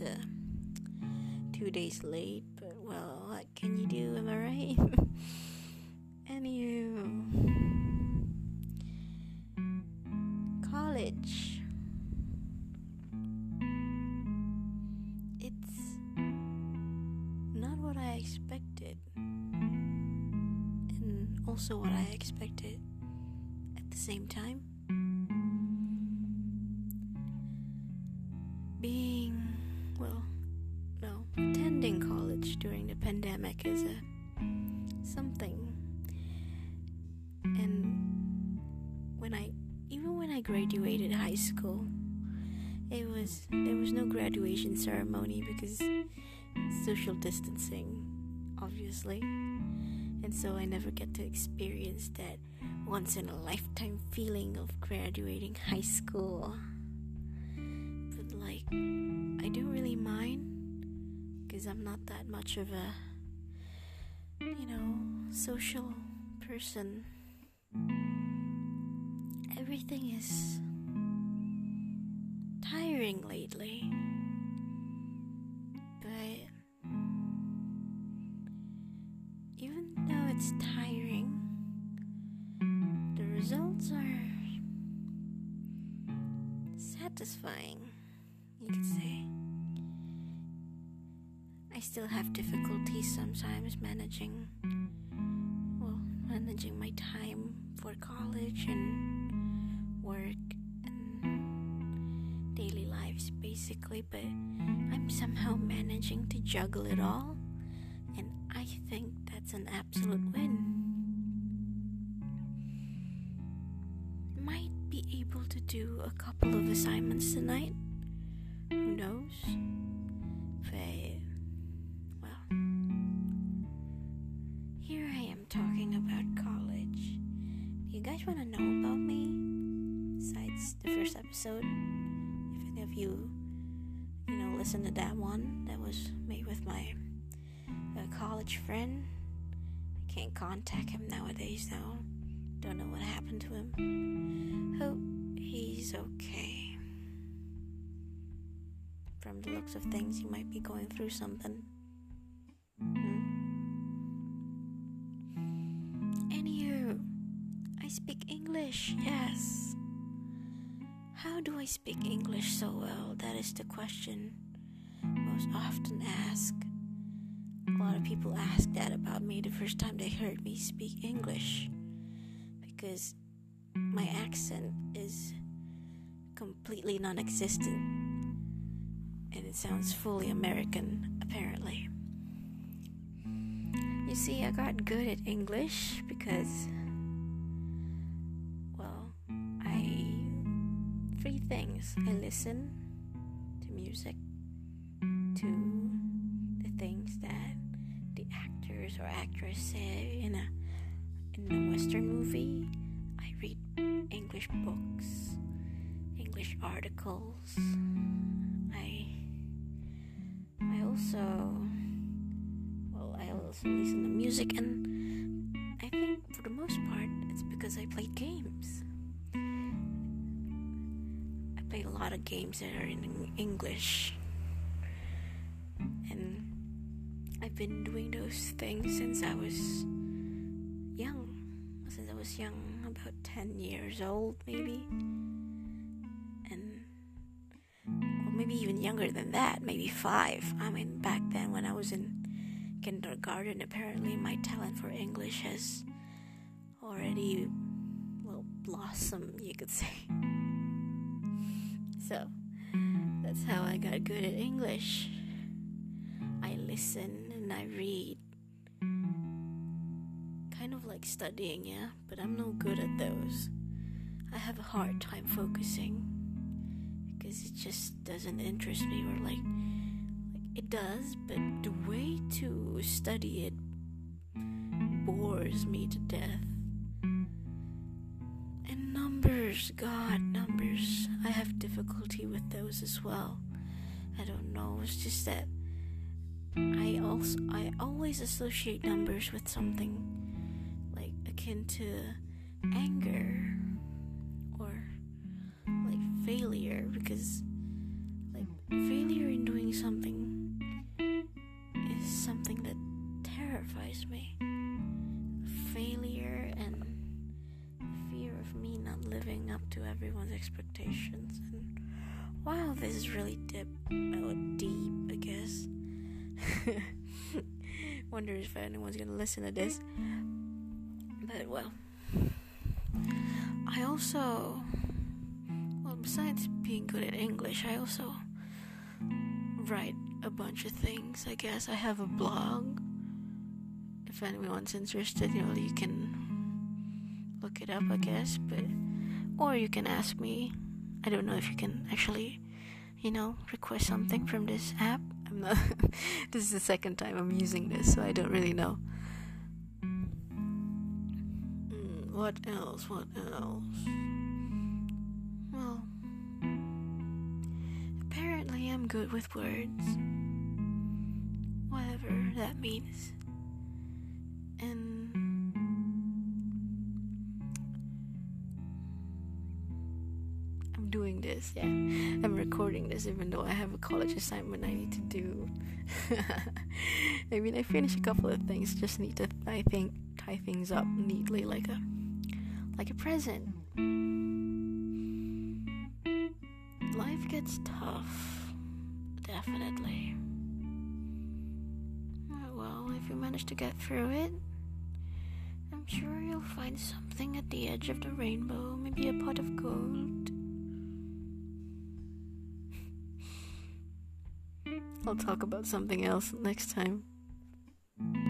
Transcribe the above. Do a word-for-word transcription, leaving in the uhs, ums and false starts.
was uh, two days late, but well, what can you do, am I right? Anywho, college, it's not what I expected, and also what I expected at the same time. Being, well, no, attending college during the pandemic is a something. And when I, even when I graduated high school, it was, there was no graduation ceremony because social distancing, obviously. And so I never get to experience that once in a lifetime feeling of graduating high school. Like, I don't really mind because I'm not that much of a, you know, social person. Everything is tiring lately, but even though it's tiring, the results are satisfying, you could say. I still have difficulties sometimes managing, well, managing my time for college and work and daily lives, basically, but I'm somehow managing to juggle it all, and I think that's an absolute win. Might be able to do a couple of assignments tonight, who knows, but, well, here I am talking about college. Do you guys want to know about me, besides the first episode? If any of you, you know, listen to that one that was made with my uh, college friend, I can't contact him nowadays though, don't know what happened to him, hope he's okay. From the looks of things, you might be going through something. Hmm. Anywho, I speak English, yes. How do I speak English so well? That is the question most often asked. A lot of people ask that about me the first time they heard me speak English, because my accent is completely non-existent. And it sounds fully American, apparently. You see, I got good at English because, well, I... three things. I listen to music, to the things that the actors or actress say in a, in a Western movie. I read English books, English articles. I... I also, well, I also listen to music, and I think for the most part, it's because I play games. I play a lot of games that are in English, and I've been doing those things since I was young, since I was young, about ten years old, maybe. Maybe even younger than that, maybe five. I mean, back then when I was in kindergarten, apparently my talent for English has already, well, blossomed, you could say. So, that's how I got good at English. I listen and I read. Kind of like studying, yeah? But I'm no good at those. I have a hard time focusing. It just doesn't interest me, or like, like it does, but the way to study it bores me to death. And numbers, God, numbers, I have difficulty with those as well. I don't know, it's just that I also I always associate numbers with something like akin to anger or failure, because like failure in doing doing something is something that terrifies me. Failure and fear of me not living up to everyone's expectations. And wow, this is really deep. Oh, deep, I guess. Wonder if anyone's gonna listen to this. But well, I also, well, besides being good at English, I also write a bunch of things. I guess I have a blog. If anyone's interested, you know, you can look it up, I guess. But or you can ask me. I don't know if you can actually, you know, request something from this app. I'm not. This is the second time I'm using this, so I don't really know. Mm, what else? What else? Well, apparently I'm good with words, whatever that means. And I'm doing this, yeah. I'm recording this even though I have a college assignment I need to do. I mean, I finished a couple of things. Just need to, th- I think, tie things up neatly, like a, like a present. Life gets tough, definitely. Well, if you manage to get through it, I'm sure you'll find something at the edge of the rainbow. Maybe a pot of gold. I'll talk about something else next time.